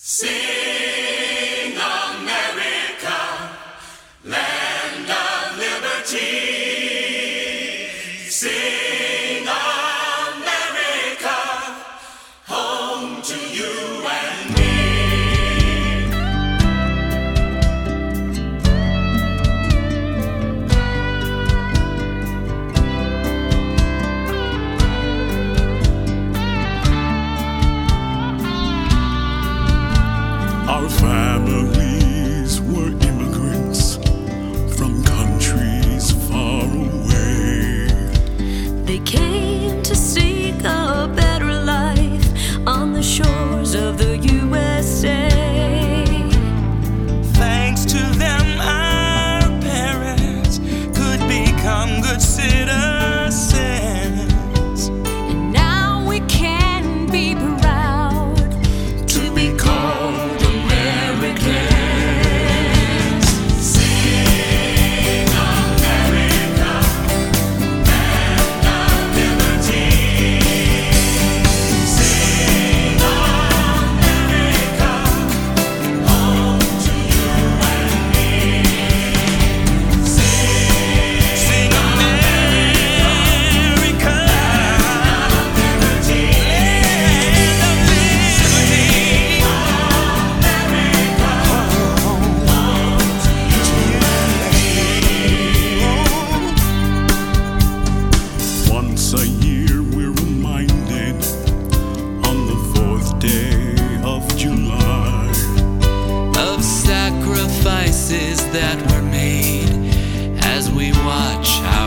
Sing, America, land of liberty. Sing, America, home to you and me. Our families were immigrants from countries far away. They came to seek a better life on the shores of the USA. Thanks to them, our parents could become good citizens. And now we can be proud to be called that were made as we watch